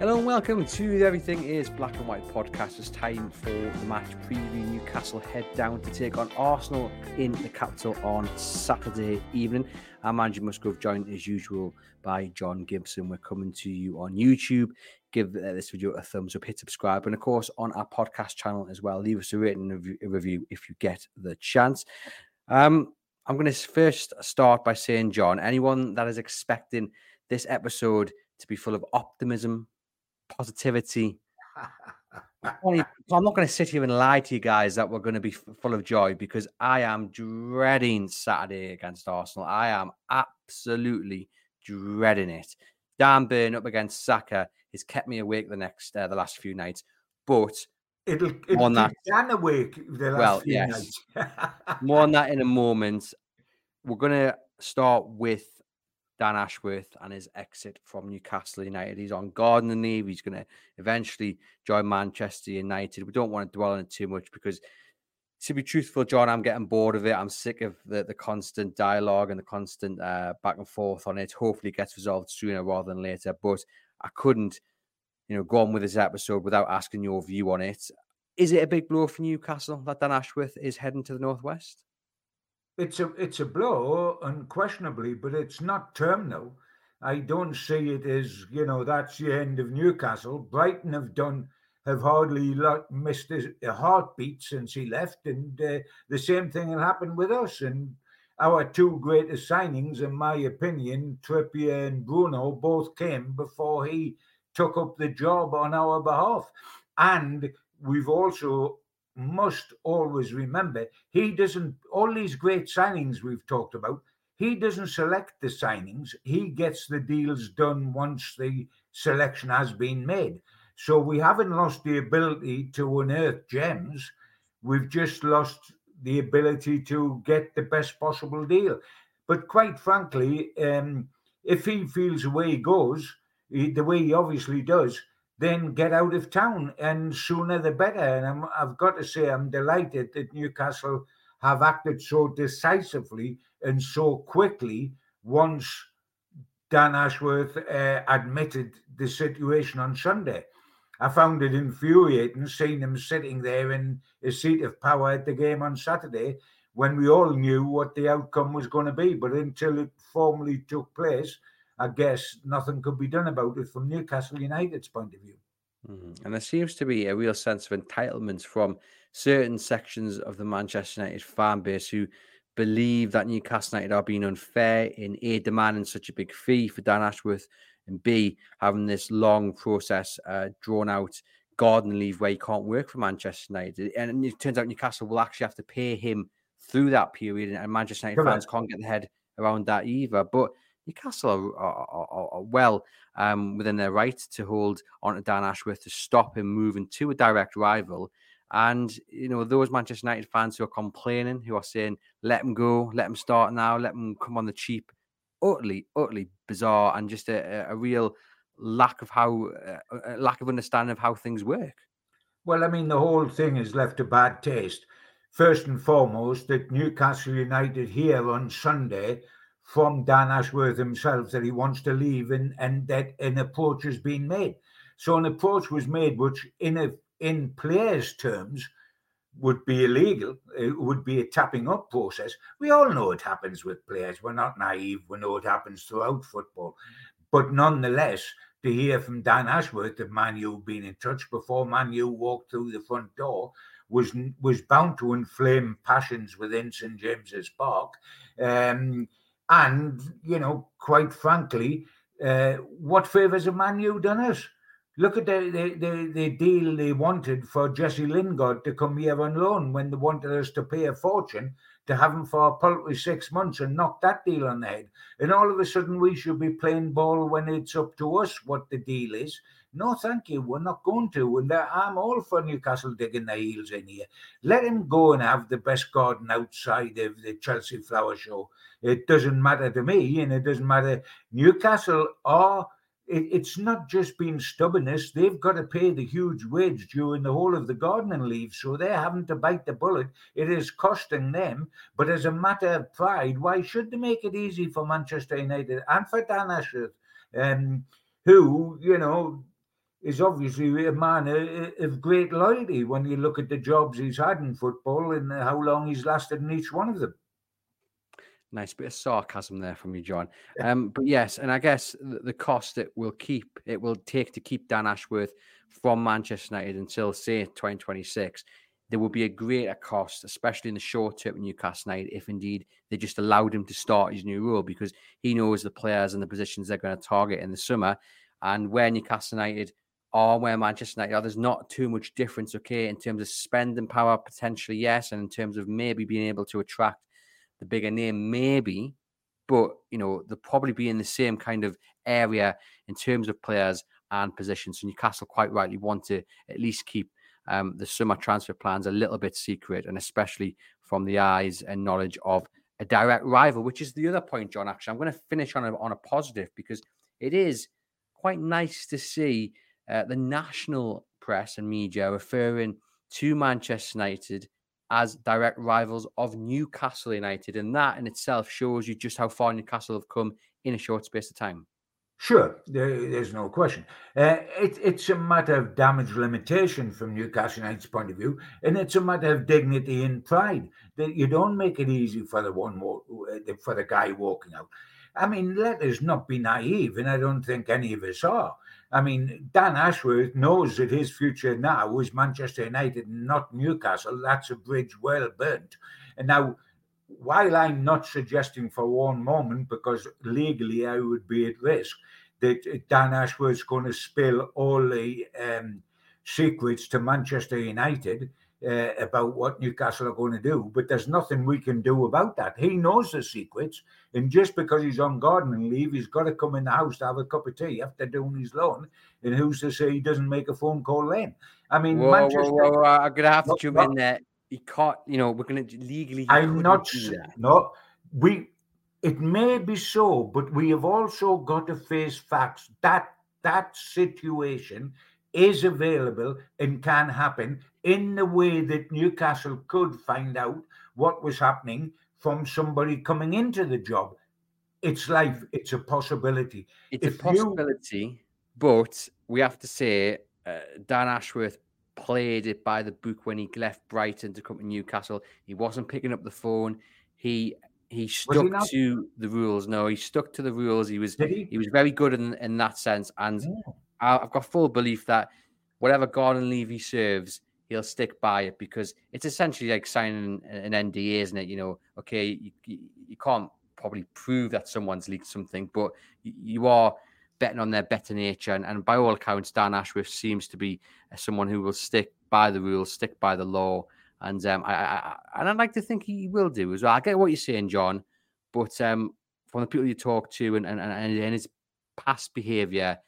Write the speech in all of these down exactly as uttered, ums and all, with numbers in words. Hello and welcome to the Everything is Black and White podcast. It's time for the match preview. Newcastle head down to take on Arsenal in the capital on Saturday evening. I'm Andrew Musgrove, joined as usual by John Gibson. We're coming to you on YouTube. Give uh, this video a thumbs up, hit subscribe, and of course on our podcast channel as well. Leave us a rating and a review if you get the chance. Um, I'm going to first start by saying, John, anyone that is expecting this episode to be full of optimism, positivity. I'm not going to sit here and lie to you guys that we're going to be full of joy, because I am dreading Saturday against Arsenal. I am absolutely dreading it. Dan Burn up against Saka has kept me awake the next uh, the last few nights, but it'll, it'll on that, Dan awake the last well, few yes. nights. More on that in a moment. We're going to start with Dan Ashworth and his exit from Newcastle United. He's on gardening leave. He's going to eventually join Manchester United. We don't want to dwell on it too much because, to be truthful, John, I'm getting bored of it. I'm sick of the, the constant dialogue and the constant uh, back and forth on it. Hopefully it gets resolved sooner rather than later. But I couldn't, you know, go on with this episode without asking your view on it. Is it a big blow for Newcastle that Dan Ashworth is heading to the Northwest? It's a it's a blow, unquestionably, but it's not terminal. I don't see it as, you know, that's the end of Newcastle. Brighton have done have hardly missed a heartbeat since he left, and uh, the same thing will happen with us. And our two greatest signings, in my opinion, Trippier and Bruno, both came before he took up the job on our behalf. And we've also must always remember, he doesn't, all these great signings we've talked about, he doesn't select the signings. He gets the deals done once the selection has been made. So we haven't lost the ability to unearth gems. We've just lost the ability to get the best possible deal. But quite frankly, um, if he feels the way he goes, he, the way he obviously does, then get out of town, and sooner the better. And I'm, I've got to say, I'm delighted that Newcastle have acted so decisively and so quickly once Dan Ashworth uh, admitted the situation on Sunday. I found it infuriating seeing him sitting there in a seat of power at the game on Saturday when we all knew what the outcome was going to be. But until it formally took place, I guess nothing could be done about it from Newcastle United's point of view. Mm-hmm. And there seems to be a real sense of entitlement from certain sections of the Manchester United fan base who believe that Newcastle United are being unfair in A, demanding such a big fee for Dan Ashworth, and B, having this long process, uh, drawn out garden leave where he can't work for Manchester United. And it turns out Newcastle will actually have to pay him through that period, and Manchester United Come fans on. can't get their head around that either. But Newcastle are, are, are, are well um, within their right to hold on to Dan Ashworth to stop him moving to a direct rival. And, you know, those Manchester United fans who are complaining, who are saying, let him go, let him start now, let him come on the cheap, utterly, utterly bizarre, and just a, a real lack of how, a lack of understanding of how things work. Well, I mean, the whole thing has left a bad taste. First and foremost, that Newcastle United here on Sunday from Dan Ashworth himself that he wants to leave, and, and that an approach has been made. So an approach was made which, in a, in players' terms, would be illegal. It would be a tapping up process. We all know it happens with players. We're not naive. We know it happens throughout football. But nonetheless, to hear from Dan Ashworth that Man U been in touch before Man U walked through the front door was was bound to inflame passions within St James's Park. Um, And, you know, quite frankly, uh, what favours have Man U done us? Look at the, the, the, the deal they wanted for Jesse Lingard to come here on loan when they wanted us to pay a fortune to have him for a paltry six months and knock that deal on the head. And all of a sudden we should be playing ball when it's up to us what the deal is. No, thank you. We're not going to. And I'm all for Newcastle digging their heels in here. Let him go and have the best garden outside of the Chelsea Flower Show. It doesn't matter to me, and it doesn't matter. Newcastle are, it, it's not just been stubbornness. They've got to pay the huge wage during the whole of the gardening leave, so they're having to bite the bullet. It is costing them, but as a matter of pride, why should they make it easy for Manchester United and for Dan Ashworth, um, who, you know, is obviously a man of great loyalty when you look at the jobs he's had in football and how long he's lasted in each one of them. Nice bit of sarcasm there from you, John. Um, but yes, and I guess the cost it will keep, it will take to keep Dan Ashworth from Manchester United until, say, twenty twenty-six, there will be a greater cost, especially in the short term at Newcastle United, if indeed they just allowed him to start his new role, because he knows the players and the positions they're going to target in the summer. And where Newcastle United are, where Manchester United are, there's not too much difference, okay, in terms of spending power, potentially, yes, and in terms of maybe being able to attract the bigger name, maybe, but, you know, they'll probably be in the same kind of area in terms of players and positions. So Newcastle quite rightly want to at least keep um, the summer transfer plans a little bit secret, and especially from the eyes and knowledge of a direct rival, which is the other point, John, actually. I'm going to finish on a, on a positive, because it is quite nice to see uh, the national press and media referring to Manchester United as direct rivals of Newcastle United. And that in itself shows you just how far Newcastle have come in a short space of time. Sure, there, there's no question. Uh, it, it's a matter of damage limitation from Newcastle United's point of view, and it's a matter of dignity and pride. That you don't make it easy for the one for the guy walking out. I mean, let us not be naive, and I don't think any of us are. I mean, Dan Ashworth knows that his future now is Manchester United, not Newcastle. That's a bridge well burnt. And now, while I'm not suggesting for one moment, because legally I would be at risk, that Dan Ashworth's going to spill all the um, secrets to Manchester United uh, about what Newcastle are going to do. But there's nothing we can do about that. He knows the secrets. And just because he's on gardening leave, he's got to come in the house to have a cup of tea after doing his loan. And who's to say he doesn't make a phone call then? I mean, whoa, Manchester... Whoa, whoa, whoa. I'm going to have to jump in there. He can't, you know, we're going to legally... I'm not... No, we... It may be so, but we have also got to face facts. That that situation is available and can happen in the way that Newcastle could find out what was happening from somebody coming into the job. It's life. It's a possibility. It's if a possibility, you... but we have to say uh, Dan Ashworth played it by the book when he left Brighton to come to Newcastle. He wasn't picking up the phone. He he stuck he to the rules. No, he stuck to the rules. He was he? he was very good in, in that sense. And yeah. I, I've got full belief that whatever Gordon Levy serves, he'll stick by it, because it's essentially like signing an N D A, isn't it? You know, okay, you, you, you can't probably prove that someone's leaked something, but you, you are betting on their better nature. And, and by all accounts, Dan Ashworth seems to be someone who will stick by the rules, stick by the law. And um, I, I, and I'd like to think he will do as well. I get what you're saying, John, but um, from the people you talk to and, and, and, and his past behaviour,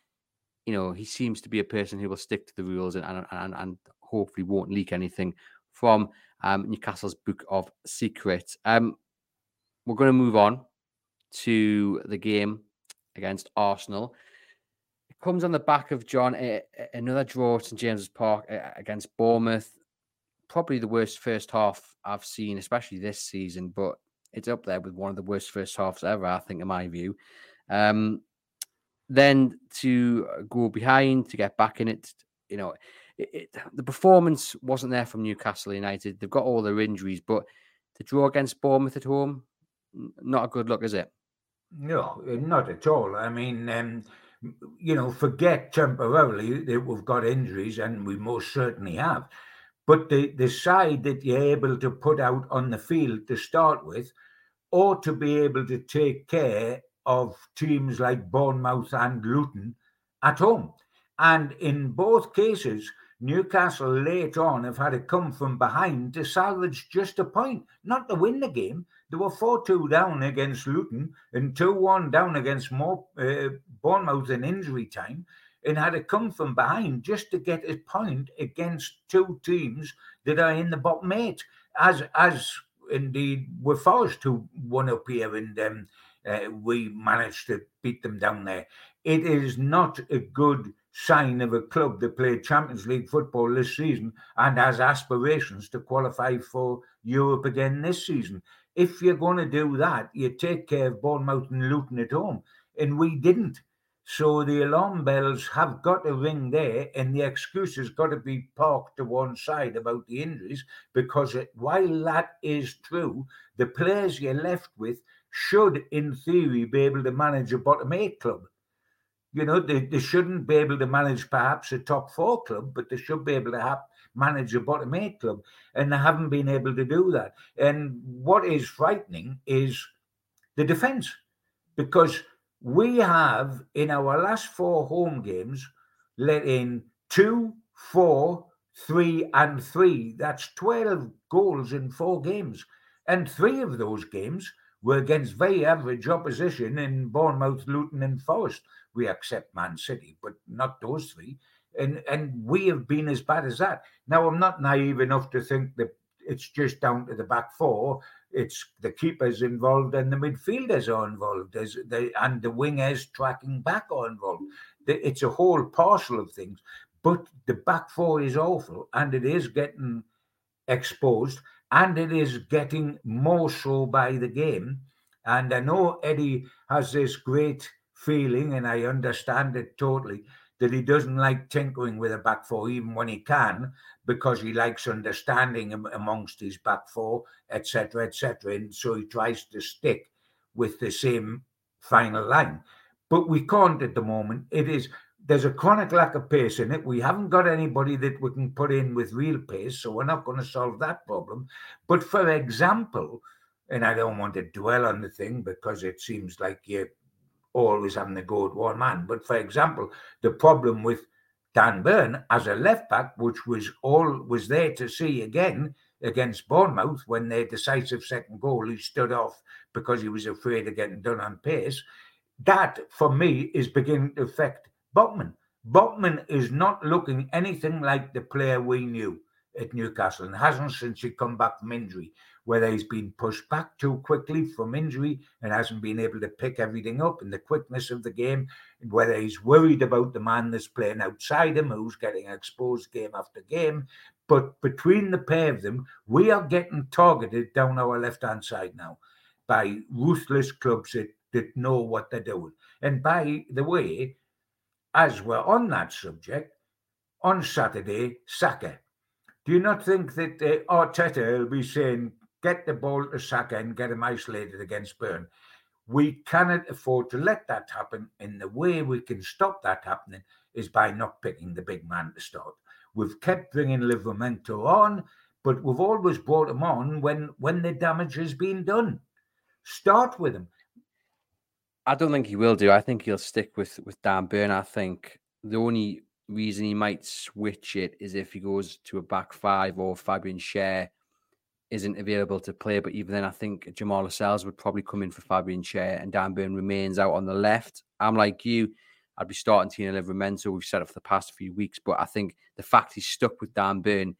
you know, he seems to be a person who will stick to the rules and and, and, and hopefully won't leak anything from um, Newcastle's book of secrets. Um, we're going to move on to the game against Arsenal. It comes on the back of, John, a, a, another draw at St James's Park a, against Bournemouth. Probably the worst first half I've seen, especially this season, but it's up there with one of the worst first halves ever, I think, in my view. Um, then to go behind, to get back in it, you know, it, it, the performance wasn't there from Newcastle United. They've got all their injuries, but the draw against Bournemouth at home, not a good look, is it? No, not at all. I mean, um, you know, forget temporarily that we've got injuries, and we most certainly have. But the, the side that you're able to put out on the field to start with ought to be able to take care of teams like Bournemouth and Luton at home. And in both cases, Newcastle late on have had to come from behind to salvage just a point, not to win the game. They were four two down against Luton and two one down against more, uh, Bournemouth in injury time, and had to come from behind just to get a point against two teams that are in the bottom eight, as as indeed were Forest, who won up here, and um, uh, we managed to beat them down there. It is not a good sign of a club that played Champions League football this season and has aspirations to qualify for Europe again this season. If you're going to do that, you take care of Bournemouth and Luton at home, and we didn't. So the alarm bells have got to ring there, and the excuse has got to be parked to one side about the injuries, because it, while that is true, the players you're left with should, in theory, be able to manage a bottom eight club. You know, they, they shouldn't be able to manage perhaps a top four club, but they should be able to have, manage a bottom eight club, and they haven't been able to do that. And what is frightening is the defence, because we have, in our last four home games, let in two, four, three, and three. That's twelve goals in four games. And three of those games were against very average opposition in Bournemouth, Luton, and Forest. We accept Man City, but not those three. And, and we have been as bad as that. Now, I'm not naive enough to think that it's just down to the back four. It's the keepers involved, and the midfielders are involved, there's the, and the wingers tracking back are involved. It's a whole parcel of things. But the back four is awful, and it is getting exposed, and it is getting more so by the game. And I know Eddie has this great feeling, and I understand it totally, that he doesn't like tinkering with a back four, even when he can, because he likes understanding amongst his back four, et cetera, et cetera. And so he tries to stick with the same final line. But we can't at the moment. It is there's a chronic lack of pace in it. We haven't got anybody that we can put in with real pace, so we're not going to solve that problem. But for example, and I don't want to dwell on the thing because it seems like you're always having to go at one man. But for example, the problem with Dan Burn as a left back, which was all was there to see again against Bournemouth when their decisive second goal, he stood off because he was afraid of getting done on pace. That for me is beginning to affect Botman. Botman is not looking anything like the player we knew at Newcastle, and hasn't since he come back from injury, whether he's been pushed back too quickly from injury and hasn't been able to pick everything up in the quickness of the game, whether he's worried about the man that's playing outside him, who's getting exposed game after game. But between the pair of them, we are getting targeted down our left-hand side now by ruthless clubs that, that know what they're doing. And by the way, as we're on that subject, on Saturday, Saka. Do you not think that uh, Arteta will be saying, get the ball to Saka and get him isolated against Burn? We cannot afford to let that happen. And the way we can stop that happening is by not picking the big man to start. We've kept bringing Livramento on, but we've always brought him on when, when the damage has been done. Start with him. I don't think he will do. I think he'll stick with, with Dan Burn. I think the only reason he might switch it is if he goes to a back five or Fabian Schär isn't available to play. But even then, I think Jamal Lascelles would probably come in for Fabian Schär and Dan Burn remains out on the left. I'm like you. I'd be starting Tino Livramento. We've said it for the past few weeks, but I think the fact he's stuck with Dan Burn,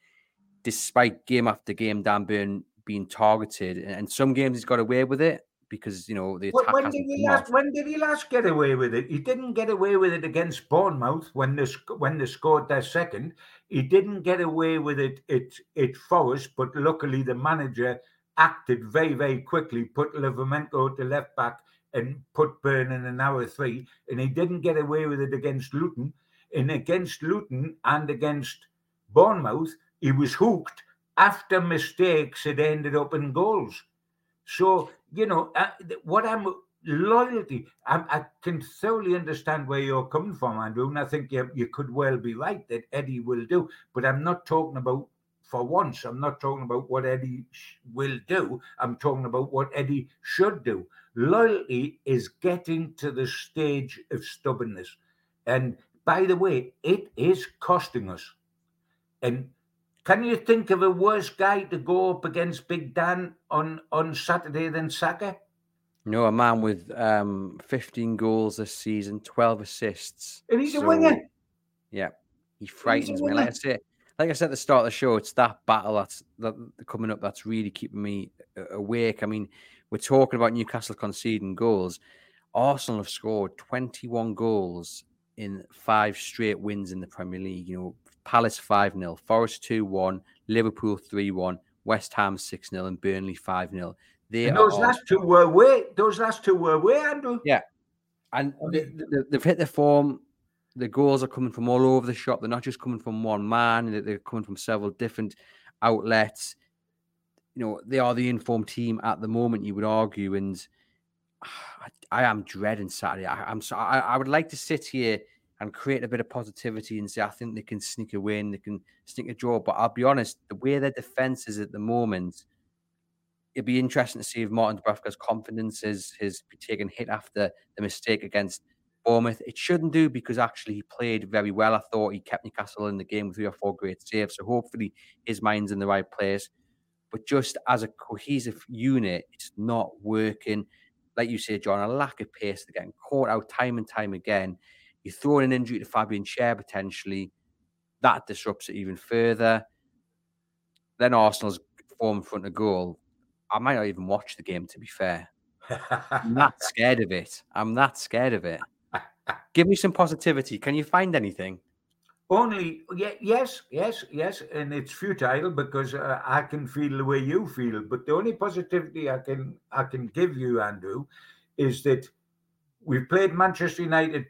despite game after game, Dan Burn being targeted, and some games he's got away with it because, you know, the attack when did he last, when did he last get away with it? He didn't get away with it against Bournemouth when they, when they scored their second. He didn't get away with it at, at Forest, but luckily the manager acted very, very quickly, put Livramento to left-back and put Burn in an hour three, and he didn't get away with it against Luton. And against Luton and against Bournemouth, he was hooked after mistakes had ended up in goals. So, you know, uh, what I'm loyalty, I'm, I can thoroughly understand where you're coming from, Andrew, and I think you, you could well be right that Eddie will do, but I'm not talking about, for once, I'm not talking about what Eddie sh- will do, I'm talking about what Eddie should do. Loyalty is getting to the stage of stubbornness. And by the way, it is costing us. And can you think of a worse guy to go up against Big Dan on, on Saturday than Saka? No, a man with um, fifteen goals this season, twelve assists. And he's so, a winger. Yeah, he frightens me. Like I, said, like I said at the start of the show, it's that battle that's that, coming up that's really keeping me awake. I mean, we're talking about Newcastle conceding goals. Arsenal have scored twenty-one goals in five straight wins in the Premier League, you know, Palace five nil, Forest two one, Liverpool three one, West Ham six nil, and Burnley five nil. They and those are last two were away. Those last two were away, Andrew. Yeah. And they've hit their form. The goals are coming from all over the shop. They're not just coming from one man. They're coming from several different outlets. You know, they are the in-form team at the moment, you would argue. And I, I am dreading Saturday. I, I'm so, I, I would like to sit here and create a bit of positivity and say, I think they can sneak a win, they can sneak a draw. But I'll be honest, the way their defence is at the moment, it'd be interesting to see if Martin Dubravka's confidence is, is taken hit after the mistake against Bournemouth. It shouldn't do, because actually he played very well. I thought he kept Newcastle in the game with three or four great saves. So hopefully his mind's in the right place. But just as a cohesive unit, it's not working. Like you say, John, a lack of pace. They're getting caught out time and time again. You throw in an injury to Fabian Schär potentially. That disrupts it even further. Then Arsenal's form in front of goal. I might not even watch the game, to be fair. I'm not scared of it. I'm not scared of it. Give me some positivity. Can you find anything? Only, yeah, yes, yes, yes. And it's futile, because uh, I can feel the way you feel. But the only positivity I can I can give you, Andrew, is that we've played Manchester United.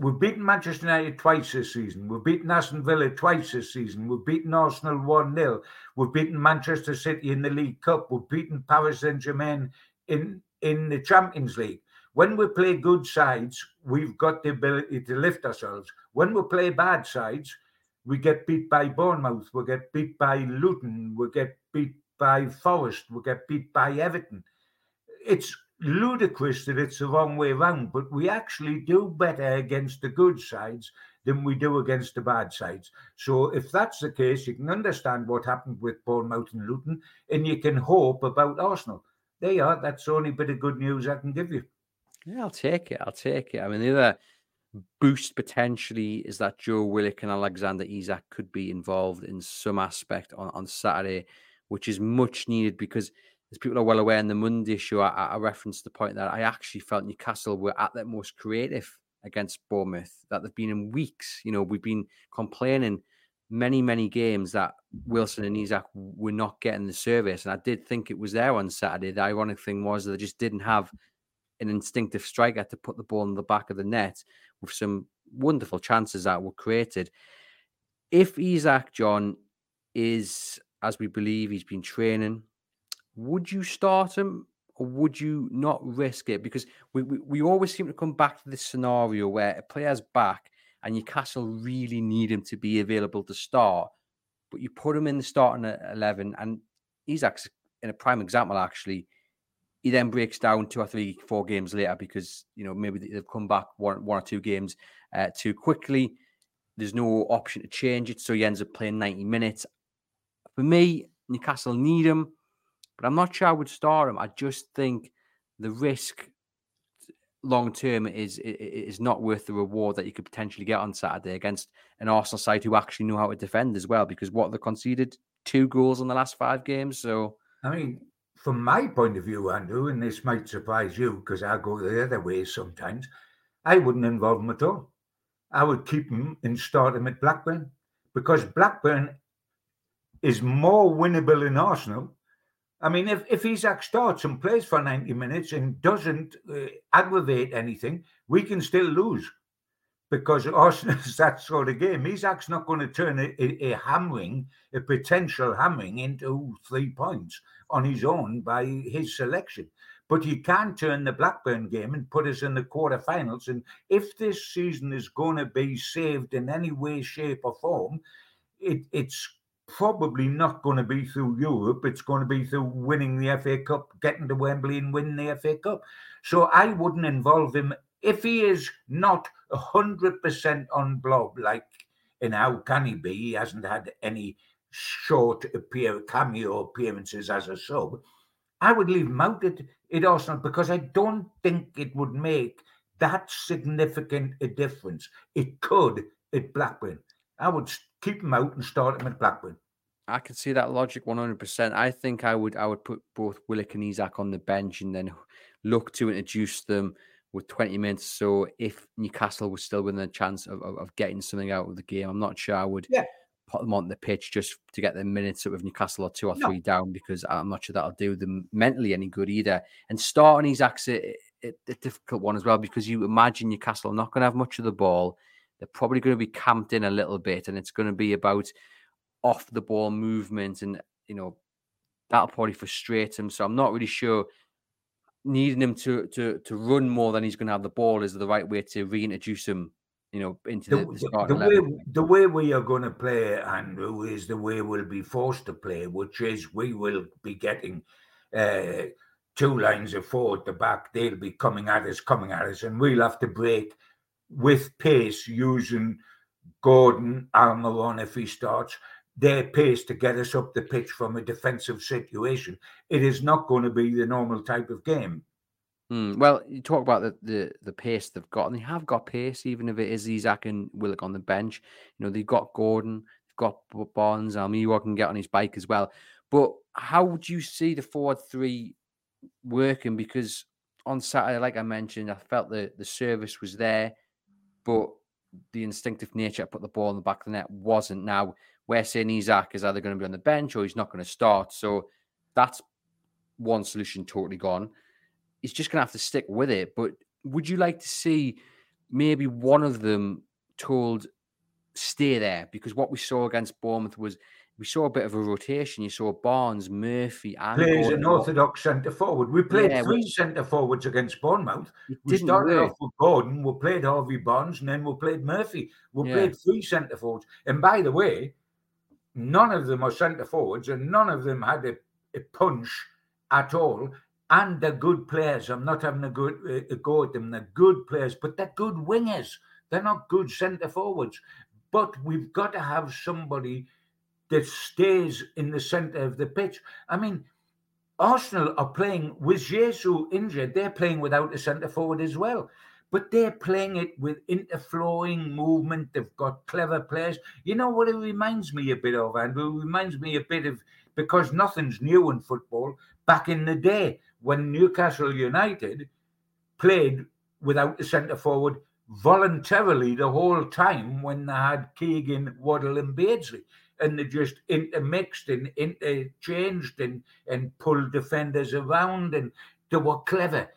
We've beaten Manchester United twice this season. We've beaten Aston Villa twice this season. We've beaten Arsenal one nil. We've beaten Manchester City in the League Cup. We've beaten Paris Saint-Germain in, in the Champions League. When we play good sides, we've got the ability to lift ourselves. When we play bad sides, we get beat by Bournemouth. We get beat by Luton. We get beat by Forest. We get beat by Everton. It's ludicrous that it's the wrong way around, but we actually do better against the good sides than we do against the bad sides. So if that's the case, you can understand what happened with Bournemouth and Luton, and you can hope about Arsenal. There you are. That's the only bit of good news I can give you. Yeah, I'll take it. I'll take it. I mean, the other boost potentially is that Joe Willock and Alexander Isak could be involved in some aspect on, on Saturday, which is much needed, because as people are well aware, in the Monday show, I, I referenced the point that I actually felt Newcastle were at their most creative against Bournemouth that they've been in weeks. You know, we've been complaining many, many games that Wilson and Isak were not getting the service. And I did think it was there on Saturday. The ironic thing was that they just didn't have an instinctive striker to put the ball in the back of the net with some wonderful chances that were created. If Isak, John, is, as we believe, he's been training, would you start him, or would you not risk it? Because we, we, we always seem to come back to this scenario where a player's back and Newcastle really need him to be available to start, but you put him in the starting eleven, and Isak's in a prime example, actually. He then breaks down two or three, four games later because, you know, maybe they've come back one, one or two games uh, too quickly. There's no option to change it, so he ends up playing ninety minutes. For me, Newcastle need him, but I'm not sure I would start him. I just think the risk long-term is is not worth the reward that you could potentially get on Saturday against an Arsenal side who actually know how to defend as well, because what, they conceded two goals in the last five games, so... I mean... From my point of view, Andrew, and this might surprise you because I go the other way sometimes, I wouldn't involve him at all. I would keep him and start him at Blackburn, because Blackburn is more winnable than Arsenal. I mean, if, if Isak starts and plays for ninety minutes and doesn't uh, aggravate anything, we can still lose, because Arsenal's that sort of game. Isak's not going to turn a, a, a hammering, a potential hammering, into three points on his own by his selection. But he can turn the Blackburn game and put us in the quarterfinals. And if this season is going to be saved in any way, shape or form, it, it's probably not going to be through Europe. It's going to be through winning the F A Cup, getting to Wembley and winning the F A Cup. So I wouldn't involve him if he is not one hundred percent on blob, like, and how can he be? He hasn't had any short appear, cameo appearances as a sub. I would leave him out at, at Arsenal, because I don't think it would make that significant a difference. It could at Blackburn. I would keep him out and start him at Blackburn. I can see that logic one hundred percent. I think I would I would put both Willock and Isak on the bench and then look to introduce them with twenty minutes, so if Newcastle was still within a chance of, of, of getting something out of the game, I'm not sure I would yeah. put them on the pitch just to get their minutes up with Newcastle or two or no. three down, because I'm not sure that'll do them mentally any good either. And starting Isak's a, a, a difficult one as well, because you imagine Newcastle are not going to have much of the ball. They're probably going to be camped in a little bit, and it's going to be about off the ball movement, and you know that'll probably frustrate him. So I'm not really sure needing him to to to run more than he's going to have the ball is the right way to reintroduce him, you know, into the, the, the starting the way level. The way we are going to play, Andrew, is the way we'll be forced to play, which is we will be getting uh, two lines of four at the back. They'll be coming at us, coming at us, and we'll have to break with pace using Gordon, Almirón, if he starts, their pace to get us up the pitch from a defensive situation. It is not going to be the normal type of game. Mm, well, you talk about the, the, the pace they've got, and they have got pace, even if it is Isak and Willock on the bench. You know, they've got Gordon, they've got Barnes, Almirón can get on his bike as well. But how would you see the forward three working? Because on Saturday, like I mentioned, I felt the, the service was there, but the instinctive nature to put the ball in the back of the net wasn't. Now, we're saying Isak is either going to be on the bench or he's not going to start. So that's one solution totally gone. He's just going to have to stick with it. But would you like to see maybe one of them told stay there? Because what we saw against Bournemouth was we saw a bit of a rotation. You saw Barnes, Murphy, and plays an orthodox centre forward. We played yeah, three centre forwards against Bournemouth. We started work. off with Gordon, we played Harvey Barnes, and then we played Murphy. We yeah. played three centre forwards. And by the way, none of them are centre forwards, and none of them had a, a punch at all. And they're good players. I'm not having a, good, a go at them. They're good players, but they're good wingers. They're not good centre forwards. But we've got to have somebody that stays in the centre of the pitch. I mean, Arsenal are playing with Jesus injured. They're playing without a centre forward as well. But they're playing it with interflowing movement. They've got clever players. You know what it reminds me a bit of, Andrew? It reminds me a bit of, because nothing's new in football, back in the day when Newcastle United played without a centre forward voluntarily the whole time when they had Keegan, Waddle and Beardsley. And they just intermixed and interchanged and, and pulled defenders around, and they were clever.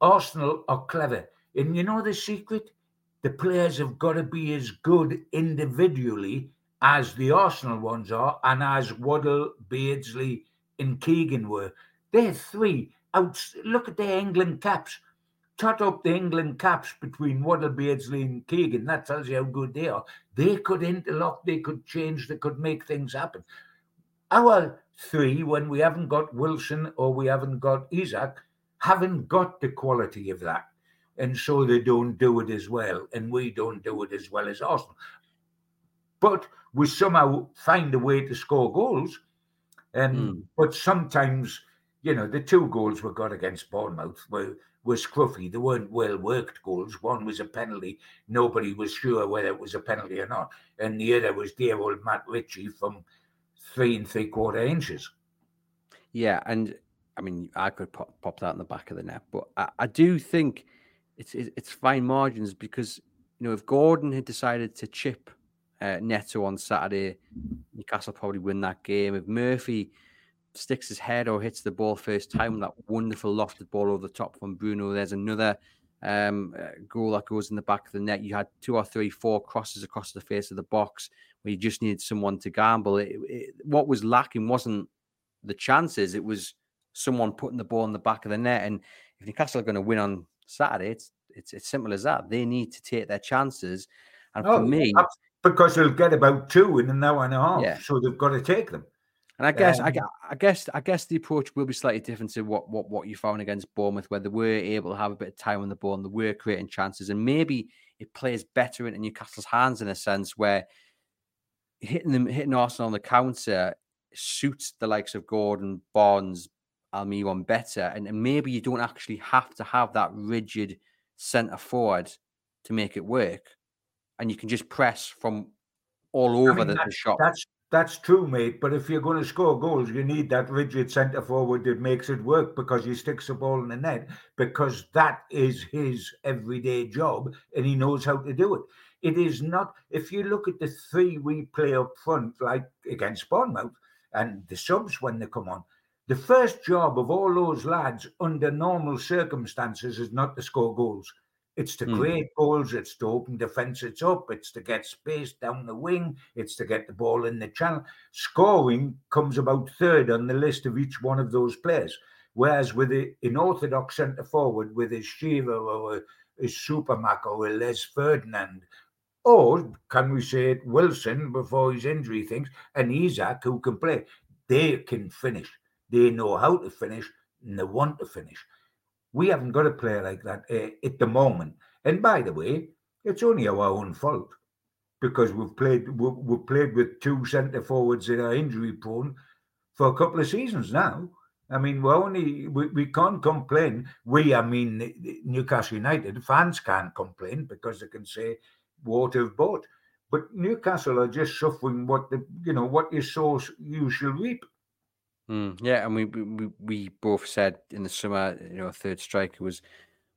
Arsenal are clever. And you know the secret? The players have got to be as good individually as the Arsenal ones are and as Waddle, Beardsley and Keegan were. They're three. Out, look at their England caps. Tot up the England caps between Waddle, Beardsley and Keegan. That tells you how good they are. They could interlock, they could change, they could make things happen. Our three, when we haven't got Wilson or we haven't got Isak, haven't got the quality of that. And so they don't do it as well. And we don't do it as well as Arsenal. But we somehow find a way to score goals. Um, mm. But sometimes, you know, the two goals we got against Bournemouth were... were scruffy. They weren't well-worked goals. One was a penalty. Nobody was sure whether it was a penalty or not. And the other was dear old Matt Ritchie from three and three-quarter inches. Yeah, and, I mean, I could pop, pop that in the back of the net. But I, I do think it's it's fine margins because, you know, if Gordon had decided to chip uh, Neto on Saturday, Newcastle probably win that game. If Murphy sticks his head or hits the ball first time, that wonderful lofted ball over the top from Bruno. There's another um, goal that goes in the back of the net. You had two or three, four crosses across the face of the box where you just needed someone to gamble. It, it, what was lacking wasn't the chances. It was someone putting the ball in the back of the net. And if Newcastle are going to win on Saturday, it's it's as simple as that. They need to take their chances. And oh, for me... because they'll get about two in an hour and a half. Yeah. So they've got to take them. And I guess, um, I, I guess, I guess the approach will be slightly different to what, what, what you found against Bournemouth, where they were able to have a bit of time on the ball and they were creating chances, and maybe it plays better into Newcastle's hands in a sense where hitting them, hitting Arsenal on the counter suits the likes of Gordon, Barnes, Almirón better, and, and maybe you don't actually have to have that rigid centre forward to make it work, and you can just press from all over I mean, the, that, the shot. That's- That's true, mate, but if you're going to score goals, you need that rigid centre-forward that makes it work because he sticks the ball in the net, because that is his everyday job and he knows how to do it. It is not... If you look at the three we play up front, like against Bournemouth, and the subs when they come on, The first job of all those lads under normal circumstances is not to score goals. It's to create mm. goals, it's to open defence, it's up, it's to get space down the wing, it's to get the ball in the channel. Scoring comes about third on the list of each one of those players. Whereas with an orthodox centre-forward, with a Shiva or a, a Supermac or a Les Ferdinand, or, can we say it, Wilson before his injury things, and Isak, who can play, they can finish. They know how to finish and they want to finish. We haven't got a player like that uh, at the moment. And by the way, it's only our own fault because we've played we've, we've played with two centre-forwards that are injury-prone for a couple of seasons now. I mean, we're only, we, we can't complain. We, I mean, Newcastle United fans can't complain because they can say, what have bought? But Newcastle are just suffering what, the you know, what you sow, you shall reap. Mm, yeah, and we, we we both said in the summer, you know, a third striker was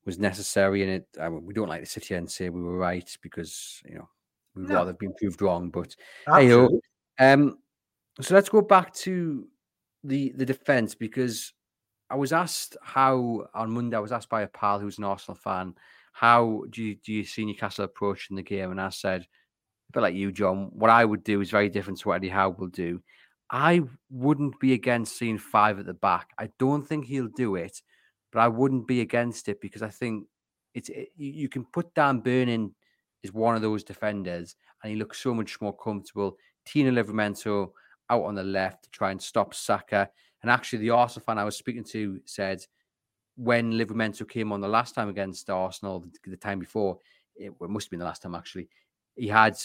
was necessary, and it. I mean, we don't like to sit here and say we were right because you know we'd no. rather have been proved wrong. But hey, um, so let's go back to the the defence because I was asked how on Monday I was asked by a pal who's an Arsenal fan, how do you, do you see Newcastle approaching the game? And I said, a bit like you, John, what I would do is very different to what Eddie Howe will do. I wouldn't be against seeing five at the back. I don't think he'll do it, but I wouldn't be against it because I think it's it, you can put Dan Burn in as one of those defenders and he looks so much more comfortable. Tino Livramento out on the left to try and stop Saka. And actually the Arsenal fan I was speaking to said when Livramento came on the last time against Arsenal, the, the time before, it, it must have been the last time actually, he had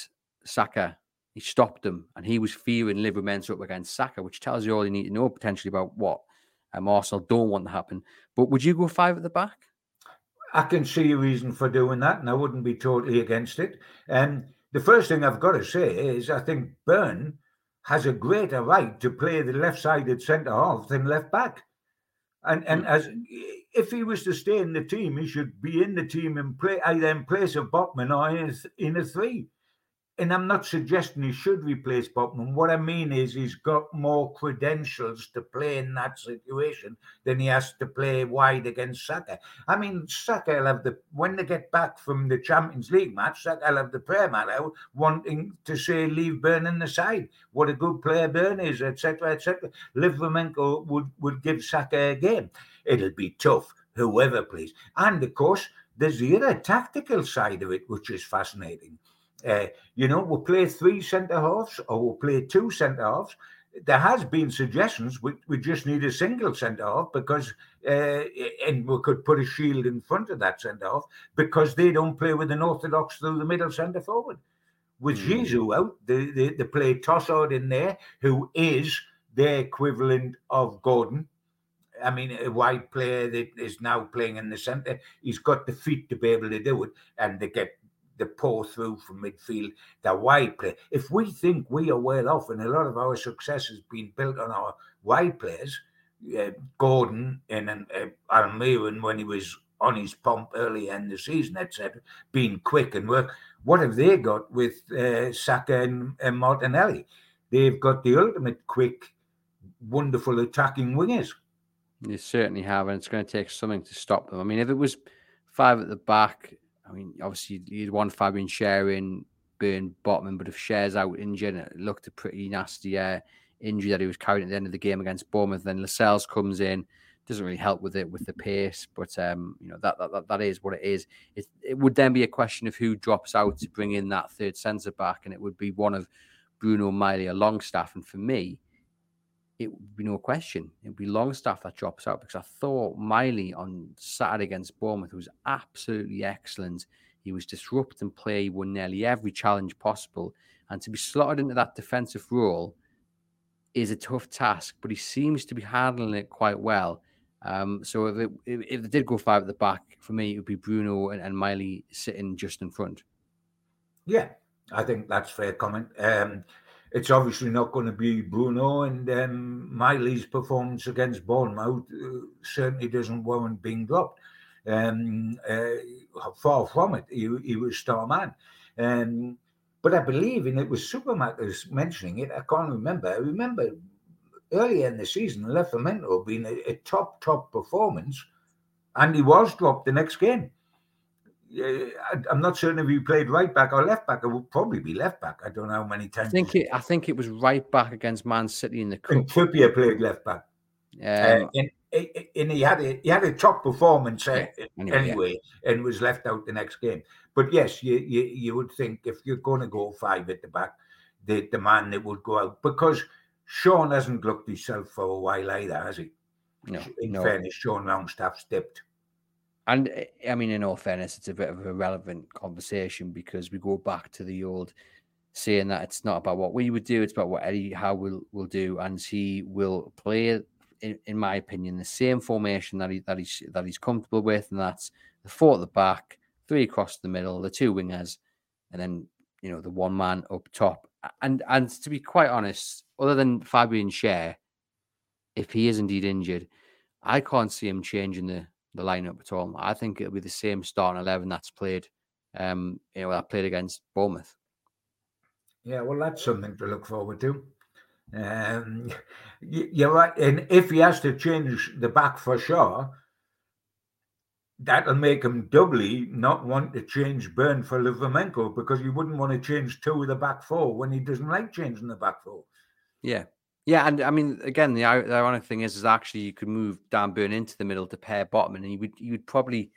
Saka. He stopped him, and he was fearing Livramento up against Saka, which tells you all you need to know potentially about what um, Arsenal don't want to happen. But would you go five at the back? I can see a reason for doing that, and I wouldn't be totally against it. And um, the first thing I've got to say is I think Burn has a greater right to play the left-sided centre-half than left-back. And and as if he was to stay in the team, he should be in the team and play either in place of Botman or in a, in a three. And I'm not suggesting he should replace Botman. What I mean is he's got more credentials to play in that situation than he has to play wide against Saka. I mean, Saka will have the... When they get back from the Champions League match, Saka will have the prayer mat out wanting to say, leave Burn in the side. What a good player Burn is, et cetera, et cetera. Livramento would, would give Saka a game. It'll be tough, whoever plays. And, of course, there's the other tactical side of it, which is fascinating. Uh, you know, we'll play three centre-halves or we'll play two centre-halves. There has been suggestions we, we just need a single centre-half because, uh, and we could put a shield in front of that centre-half because they don't play with an orthodox through the middle centre-forward. With mm. Zizou out, they, they, they play Tossard in there, who is their equivalent of Gordon. I mean, a wide player that is now playing in the centre. He's got the feet to be able to do it and they get the pour through from midfield, the wide play. If we think we are well off, and a lot of our success has been built on our wide players, uh, Gordon and uh, Almirón when he was on his pump earlier in the season, et cetera, being quick and work. What have they got with uh, Saka and, and Martinelli? They've got the ultimate quick, wonderful attacking wingers. They certainly have, and it's going to take something to stop them. I mean, if it was five at the back, I mean, obviously, you'd want Fabian Schär in, Burn, Botman, but if Schär's out injured, it looked a pretty nasty uh, injury that he was carrying at the end of the game against Bournemouth. Then Lascelles comes in, doesn't really help with it, with the pace, but, um, you know, that, that that that is what it is. It it would then be a question of who drops out to bring in that third centre-back, and it would be one of Bruno, Miley, or Longstaff, and for me, it would be no question. It would be Longstaff that drops out because I thought Miley on Saturday against Bournemouth was absolutely excellent. He was disrupting play. He won nearly every challenge possible. And to be slotted into that defensive role is a tough task, but he seems to be handling it quite well. Um, so if, it, if, if they did go five at the back, for me, it would be Bruno and, and Miley sitting just in front. Yeah, I think that's a fair comment. Um It's obviously not going to be Bruno, and um, Miley's performance against Bournemouth uh, certainly doesn't warrant being dropped. Um, uh, far from it, he, he was star man. Um, but I believe, and it was Supermac mentioning it, I can't remember. I remember earlier in the season, Livramento had been a, a top, top performance, and he was dropped the next game. I, I'm not certain if he played right back or left back. It would probably be left back. I don't know how many times. I think it, I think it was right back against Man City in the cup. And Trippier played left back. Um, uh, and, and he had a he had a top performance yeah, anyway, anyway yeah. and was left out the next game. But yes, you, you you would think if you're going to go five at the back, the, the man that would go out, because Sean hasn't looked himself for a while either, has he? No, in no. fairness, Sean Longstaff's dipped. And I mean, in all fairness, it's a bit of a relevant conversation because we go back to the old saying that it's not about what we would do, it's about what Eddie Howe will, will do, and he will play, in, in my opinion, the same formation that he that he's that he's comfortable with, and that's the four at the back, three across the middle, the two wingers, and then you know the one man up top. And and to be quite honest, other than Fabian Schär, if he is indeed injured, I can't see him changing the. the lineup at all. I think it'll be the same starting eleven that's played, um, you know, that played against Bournemouth. Yeah, well, that's something to look forward to. Um, you're right, and if he has to change the back for sure, that'll make him doubly not want to change Burn for Livramento, because he wouldn't want to change two of the back four when he doesn't like changing the back four. Yeah. Yeah, and I mean, again, the, the ironic thing is, is actually you could move Dan Burn into the middle to pair Botman, and he would he would probably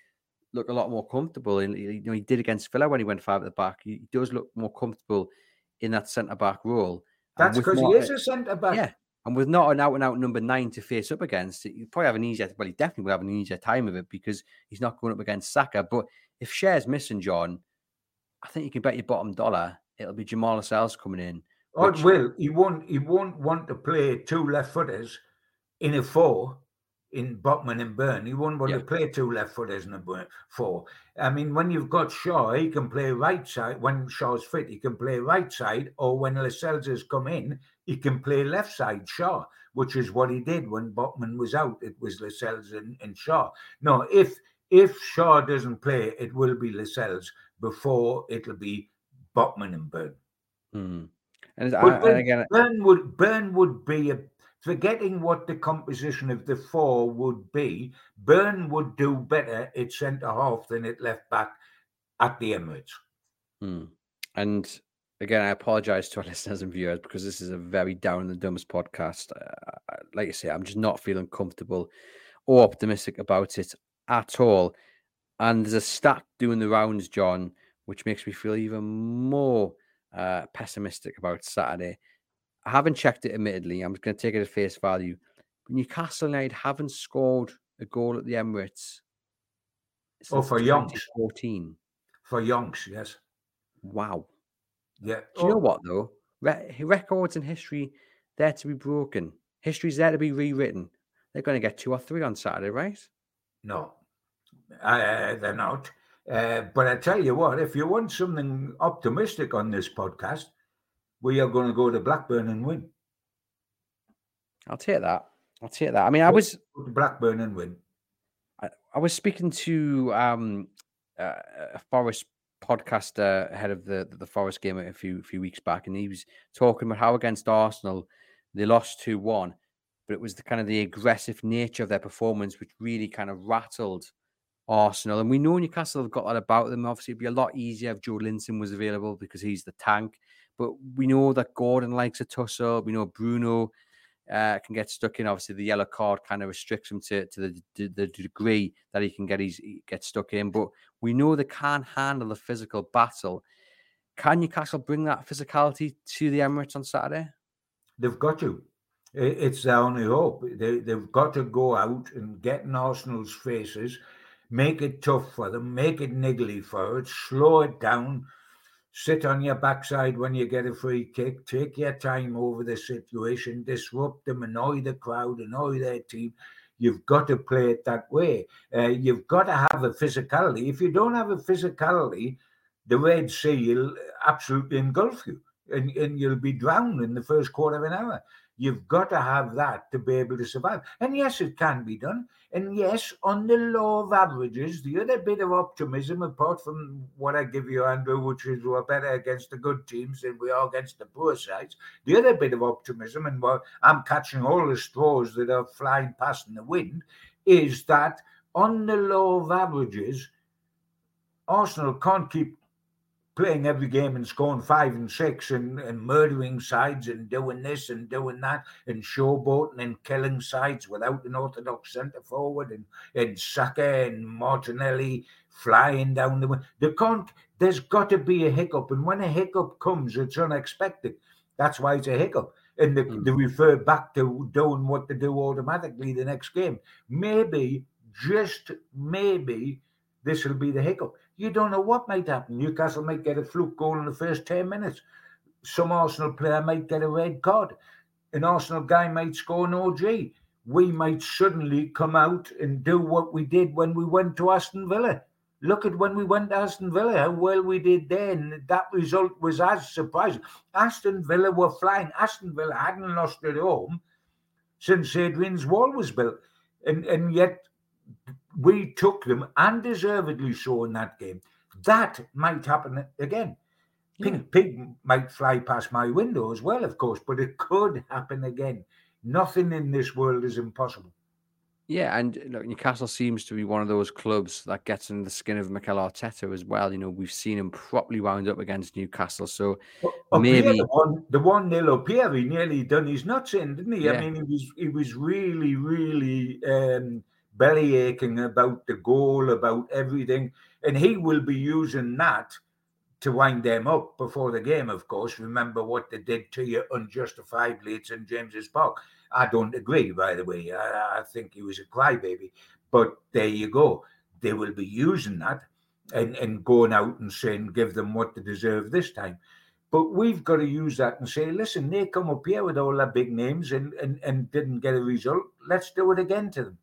look a lot more comfortable. And you know, he did against Villa when he went five at the back. He does look more comfortable in that centre back role. That's because he is a centre back. Yeah, and with not an out and out number nine to face up against, you probably have an easier. Well, he definitely will have an easier time of it because he's not going up against Saka. But if Schär's missing, John, I think you can bet your bottom dollar it'll be Jamal Lascelles coming in. Oh, it will. He won't, he won't want to play two left-footers in a four in Botman and Burn. He won't want yeah. to play two left-footers in a four. I mean, when you've got Schär, he can play right side. When Schär's fit, he can play right side. Or when Lascelles has come in, he can play left side Schär, which is what he did when Botman was out. It was Lascelles and, and Schär. No, if, if Schär doesn't play, it will be Lascelles before it'll be Botman and Burn. Mm. And, but I, and again, Burn would Burn would be a, forgetting what the composition of the four would be. Burn would do better at centre half than at left back at the Emirates. Hmm. And again, I apologise to our listeners and viewers because this is a very down in the dumps podcast. Uh, like I say, I'm just not feeling comfortable or optimistic about it at all. And there's a stat doing the rounds, John, which makes me feel even more. Uh, pessimistic about Saturday. I haven't checked it, admittedly. I'm going to take it at face value. Newcastle United haven't scored a goal at the Emirates. Oh, for Yonks. fourteen For Yonks, yes. Wow. Yeah. Do you oh. know what, though? Re- records in history, they're to be broken. History's there to be rewritten. They're going to get two or three on Saturday, right? No. Uh, they're not. Uh, but I tell you what, if you want something optimistic on this podcast, we are going to go to Blackburn and win. I'll take that. I'll take that. I mean, I was... Go to Blackburn and win. I, I was speaking to um, uh, a Forest podcaster ahead of the, the Forest game a few, few weeks back, and he was talking about how against Arsenal they lost two one, but it was the kind of the aggressive nature of their performance which really kind of rattled Arsenal, and we know Newcastle have got that about them. Obviously, it'd be a lot easier if Joe Linton was available because he's the tank. But we know that Gordon likes a tussle. We know Bruno uh, can get stuck in. Obviously, the yellow card kind of restricts him to, to the, the, the degree that he can get his, get stuck in. But we know they can't handle the physical battle. Can Newcastle bring that physicality to the Emirates on Saturday? They've got to. It's their only hope. They, they've got to go out and get in Arsenal's faces. Make it tough for them, make it niggly for it, slow it down, sit on your backside when you get a free kick, take your time over the situation, disrupt them, annoy the crowd, annoy their team. You've got to play it that way. Uh, you've got to have a physicality. If you don't have a physicality, the Red Sea will absolutely engulf you. and, and you'll be drowned in the first quarter of an hour. You've got to have that to be able to survive. And yes, it can be done. And yes, on the law of averages, the other bit of optimism, apart from what I give you, Andrew, which is we're better against the good teams than we are against the poor sides. The other bit of optimism, and what I'm catching all the straws that are flying past in the wind, is that on the law of averages, Arsenal can't keep playing every game and scoring five and six and, and murdering sides and doing this and doing that and showboating and killing sides without an orthodox centre-forward and, and Saka and Martinelli flying down the wind. They can't, there's got to be a hiccup. And when a hiccup comes, it's unexpected. That's why it's a hiccup. And they, mm. they refer back to doing what they do automatically the next game. Maybe, just maybe, this will be the hiccup. You don't know what might happen. Newcastle might get a fluke goal in the first ten minutes. Some Arsenal player might get a red card. An Arsenal guy might score an O G. We might suddenly come out and do what we did when we went to Aston Villa. Look at when we went to Aston Villa, how well we did then. That result was as surprising. Aston Villa were flying. Aston Villa hadn't lost at home since Hadrian's Wall was built. And, and yet... we took them, and deservedly so, in that game. That might happen again. Pink pig might fly past my window as well, of course, but it could happen again. Nothing in this world is impossible. Yeah, and look, Newcastle seems to be one of those clubs that gets under the skin of Mikel Arteta as well. You know, we've seen him properly wound up against Newcastle, so well, maybe... The one nil up here, he nearly done his nuts in, didn't he? Yeah. I mean, he was, he was really, really... Um, belly aching about the goal, about everything. And he will be using that to wind them up before the game, of course. Remember what they did to you unjustifiably at St James's Park. I don't agree, by the way. I, I think he was a crybaby. But there you go. They will be using that and, and going out and saying, give them what they deserve this time. But we've got to use that and say, listen, they come up here with all their big names and, and, and didn't get a result. Let's do it again to them.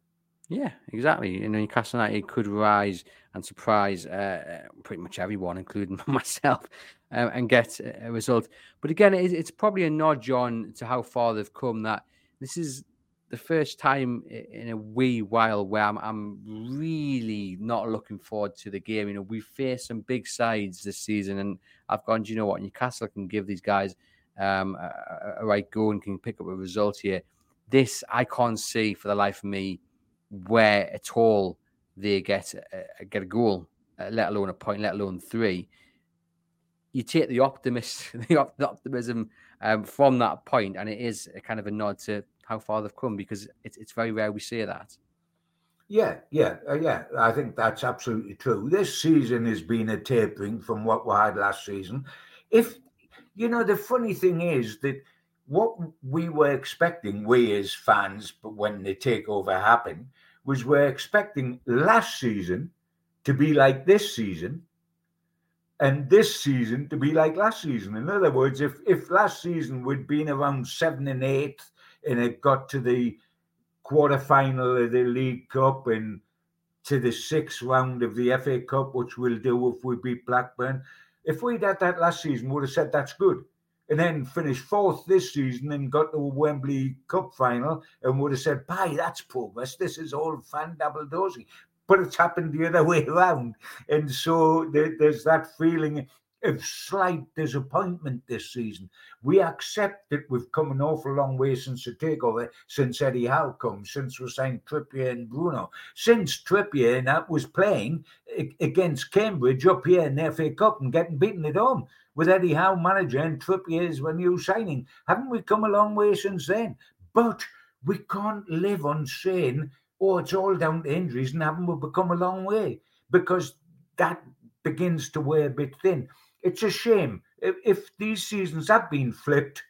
Yeah, exactly. You know, Newcastle United could rise and surprise uh, pretty much everyone, including myself, um, and get a result. But again, it's probably a nod, John, to how far they've come, that this is the first time in a wee while where I'm, I'm really not looking forward to the game. You know, we've faced some big sides this season, and I've gone, do you know what, Newcastle can give these guys um, a, a right go and can pick up a result here. This, I can't see for the life of me where at all they get a, get a goal, uh, let alone a point, let alone three. You take the optimist, the, op- the optimism um, from that point, and it is a kind of a nod to how far they've come, because it's it's very rare we see that. Yeah, yeah, uh, yeah. I think that's absolutely true. This season has been a tapering from what we had last season. If you know, the funny thing is that what we were expecting, we as fans, but when the takeover happened, was we're expecting last season to be like this season and this season to be like last season. In other words, if, if last season we'd been around seven and eight and it got to the quarterfinal of the League Cup and to the sixth round of the F A Cup, which we'll do if we beat Blackburn, if we'd had that last season, we'd have said that's good. And then finished fourth this season and got to a Wembley Cup final and would have said, bye, that's progress. This is all fan double-dosing. But it's happened the other way around. And so there, there's that feeling of slight disappointment this season. We accept that we've come an awful long way since the takeover, since Eddie Howe comes, since we signed Trippier and Bruno. Since Trippier and that was playing against Cambridge up here in the F A Cup and getting beaten at home. With Eddie Howe manager and Trippier as when you signing. Haven't we come a long way since then? But we can't live on saying, oh, it's all down to injuries and haven't we become a long way? Because that begins to wear a bit thin. It's a shame. If, if these seasons had been flipped,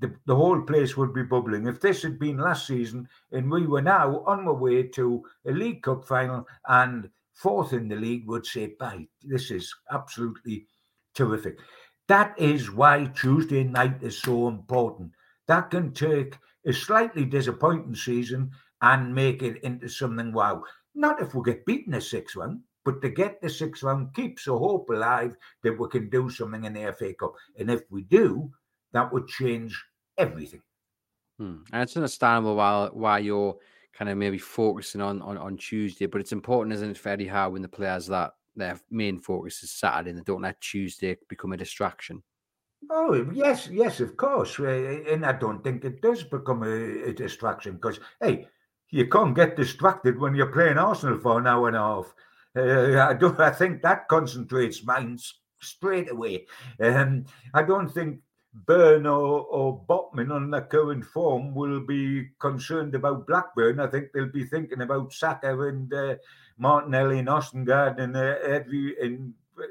the, the whole place would be bubbling. If this had been last season and we were now on our way to a League Cup final and fourth in the league, would say, bye, this is absolutely terrific. That is why Tuesday night is so important. That can take a slightly disappointing season and make it into something wow. Not if we get beaten in the sixth round. But to get the sixth round keeps the hope alive that we can do something in the F A Cup. And if we do, that would change everything. Hmm. And it's understandable why, why you're kind of maybe focusing on, on, on Tuesday, but it's important, isn't it, for Eddie Howe when the players that their main focus is Saturday and they don't let Tuesday become a distraction? Oh, yes, yes, of course. And I don't think it does become a, a distraction because, hey, you can't get distracted when you're playing Arsenal for an hour and a half. Uh, I do. I think that concentrates minds straight away. Um, I don't think Burn or, or Botman on their current form will be concerned about Blackburn. I think they'll be thinking about Saka and uh, Martinelli and Ostengaard and uh, every and uh,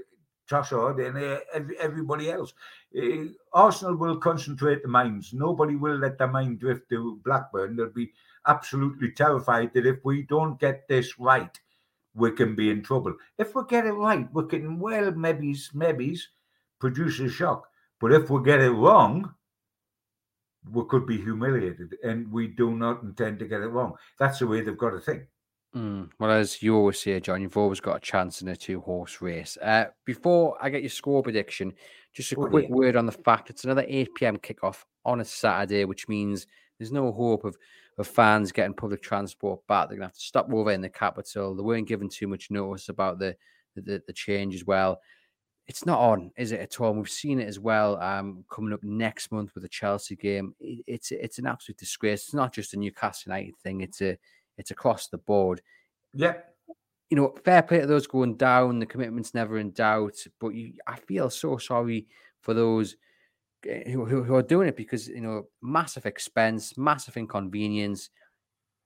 Trossard and uh, every, everybody else. Uh, Arsenal will concentrate the minds. Nobody will let their mind drift to Blackburn. They'll be absolutely terrified that if we don't get this right, we can be in trouble. If we get it right, we can well maybe maybe produce a shock. But if we get it wrong, we could be humiliated, and we do not intend to get it wrong. That's the way they've got to think. Mm. Well, as you always say, John, you've always got a chance in a two-horse race. Uh, before I get your score prediction, just a oh, quick yeah. word on the fact it's another eight p.m. kickoff on a Saturday, which means there's no hope of of fans getting public transport back. They're going to have to stop over in the capital. They weren't given too much notice about the the, the change as well. It's not on, is it, at all? And we've seen it as well um, coming up next month with the Chelsea game. It, it's it's an absolute disgrace. It's not just a Newcastle United thing. It's a it's across the board. Yeah. You know, fair play to those going down. The commitment's never in doubt. But you, I feel so sorry for those Who, who are doing it because, you know, massive expense, massive inconvenience.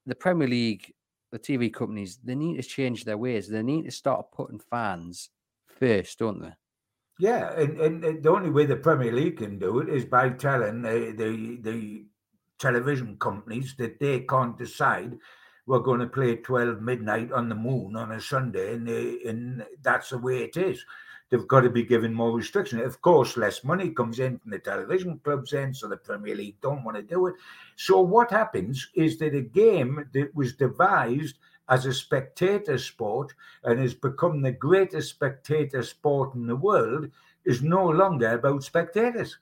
The Premier League, the T V companies, they need to change their ways. They need to start putting fans first, don't they? Yeah, and, and, and the only way the Premier League can do it is by telling the, the, the television companies that they can't decide we're going to play twelve midnight on the moon on a Sunday, and, they, and that's the way it is. They've got to be given more restriction. Of course, less money comes in from the television clubs in, so the Premier League don't want to do it. So what happens is that a game that was devised as a spectator sport and has become the greatest spectator sport in the world is no longer about spectators.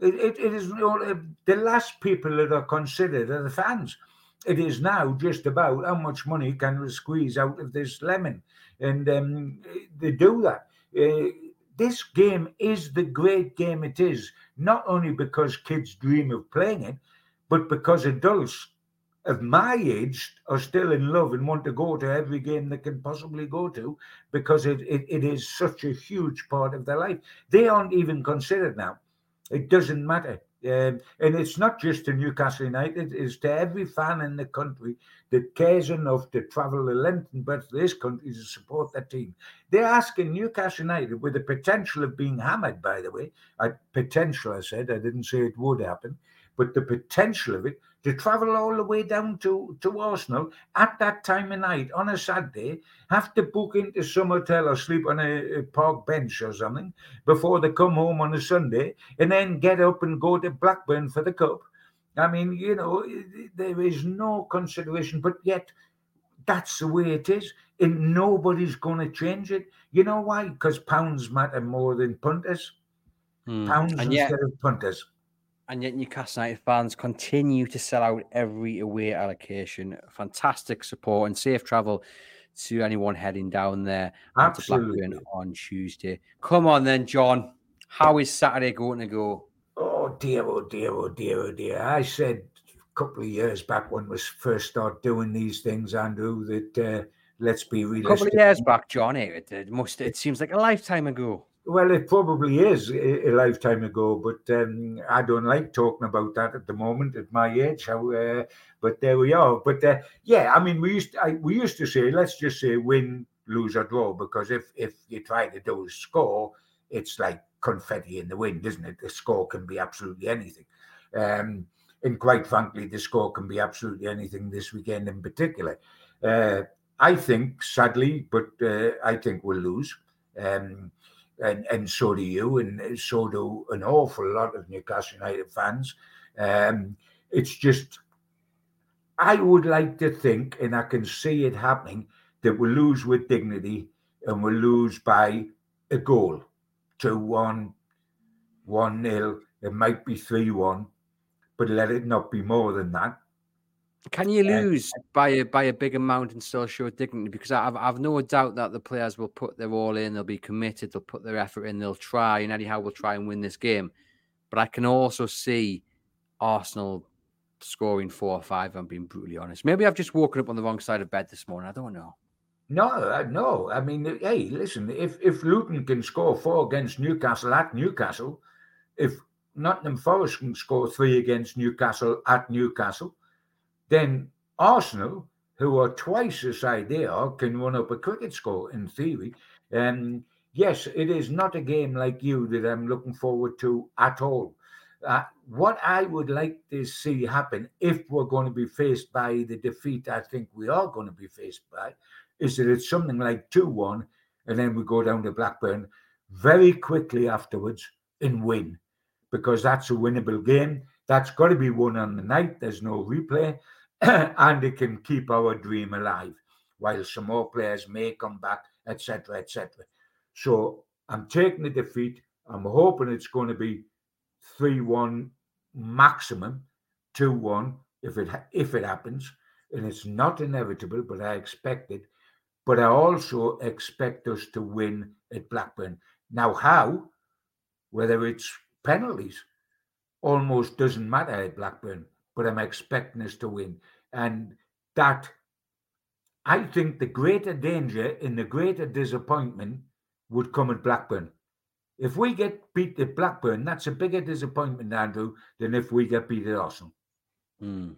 It, it, it is the last people that are considered are the fans. It is now just about how much money can we squeeze out of this lemon. And um, they do that. Uh, this game is the great game it is, not only because kids dream of playing it, but because adults of my age are still in love and want to go to every game they can possibly go to because it, it, it is such a huge part of their life. They aren't even considered now. It doesn't matter. Um, and it's not just to Newcastle United, it's to every fan in the country that cares enough to travel the length and breadth of this country to support their team. They're asking Newcastle United, with the potential of being hammered, by the way, I, potential I said, I didn't say it would happen, but the potential of it, to travel all the way down to, to Arsenal at that time of night on a Saturday, have to book into some hotel or sleep on a, a park bench or something before they come home on a Sunday, and then get up and go to Blackburn for the Cup. I mean, you know, there is no consideration, but yet that's the way it is, and nobody's going to change it. You know why? Because pounds matter more than punters. Mm. Pounds and instead yet- of punters. And yet Newcastle United fans continue to sell out every away allocation. Fantastic support and safe travel to anyone heading down there. Absolutely. And to Blackburn on Tuesday. Come on then, John. How is Saturday going to go? Oh, dear, oh, dear, oh, dear, oh, dear. I said a couple of years back when we first started doing these things, Andrew, that uh, let's be realistic. A couple of years back, John, it, it, must, it seems like a lifetime ago. Well, it probably is a lifetime ago, but um, I don't like talking about that at the moment at my age. How, uh, but there we are. But uh, yeah, I mean, we used to, I, we used to say, let's just say win, lose or draw, because if if you try to do a score, it's like confetti in the wind, isn't it? The score can be absolutely anything. Um, and quite frankly, the score can be absolutely anything this weekend in particular. Uh, I think, sadly, but uh, I think we'll lose. Um And, and so do you, and so do an awful lot of Newcastle United fans. Um, it's just, I would like to think, and I can see it happening, that will lose with dignity and will lose by a goal, two one, one nil. It might be three one, but let it not be more than that. Can you lose uh, by a by a big amount and still show dignity? Because I've I've no doubt that the players will put their all in, they'll be committed, they'll put their effort in, they'll try, and anyhow we'll try and win this game. But I can also see Arsenal scoring four or five. I'm being brutally honest. Maybe I've just woken up on the wrong side of bed this morning. I don't know. No, no. I mean, hey, listen. If if Luton can score four against Newcastle at Newcastle, if Nottingham Forest can score three against Newcastle at Newcastle, then Arsenal, who are twice the side they are, can run up a cricket score in theory. Um, yes, it is not a game like you that I'm looking forward to at all. Uh, what I would like to see happen, if we're going to be faced by the defeat I think we are going to be faced by, is that it's something like two one, and then we go down to Blackburn very quickly afterwards and win, because that's a winnable game. That's got to be won on the night. There's no replay. And it can keep our dream alive while some more players may come back, et cetera, et cetera. So I'm taking the defeat. I'm hoping it's going to be three one maximum, two one if it, if it happens. And it's not inevitable, but I expect it. But I also expect us to win at Blackburn. Now, how? Whether it's penalties almost doesn't matter at Blackburn, but I'm expecting us to win. And that, I think the greater danger and the greater disappointment would come at Blackburn. If we get beat at Blackburn, that's a bigger disappointment, Andrew, than if we get beat at Arsenal. Mm.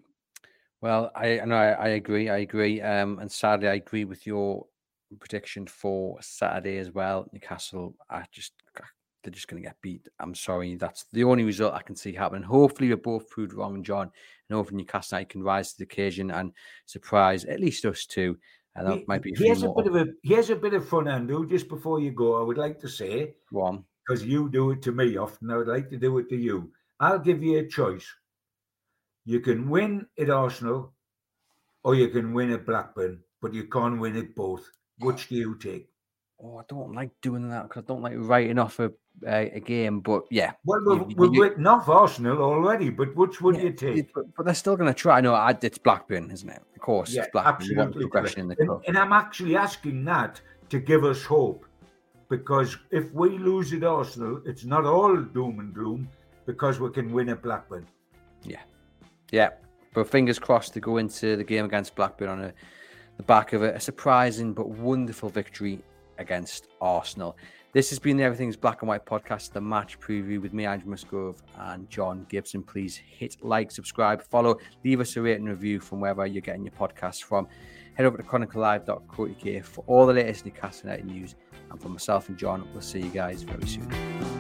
Well, I know I, I agree. I agree. Um, and sadly, I agree with your prediction for Saturday as well. Newcastle, I just... they're just going to get beat. I'm sorry. That's the only result I can see happening. Hopefully, we're both proved wrong, John. And hopefully, Newcastle United can rise to the occasion and surprise at least us two. And that he, might be. Here's a bit of a here's a bit of fun, Andrew. Just before you go, I would like to say one, because you do it to me often. I would like to do it to you. I'll give you a choice. You can win at Arsenal, or you can win at Blackburn, but you can't win at both. Which do you take? Oh, I don't like doing that because I don't like writing off a, a, a game. But yeah, well, we've, you, we've you, written off Arsenal already. But which would yeah, you take? But, but they're still going to try. No, I, it's Blackburn, isn't it? Of course, yeah, it's Blackburn. You want progression in the club. And, and I'm actually asking that to give us hope, because if we lose at Arsenal, it's not all doom and gloom, because we can win at Blackburn. Yeah, yeah. But fingers crossed to go into the game against Blackburn on a, the back of a, a surprising but wonderful victory against Arsenal. This has been the Everything's Black and White podcast, the match preview with me, Andrew Musgrove, and John Gibson. Please hit like, subscribe, follow, leave us a rating and review from wherever you're getting your podcasts from. Head over to chronicle live dot co dot U K for all the latest Newcastle United news. And for myself and John, we'll see you guys very soon.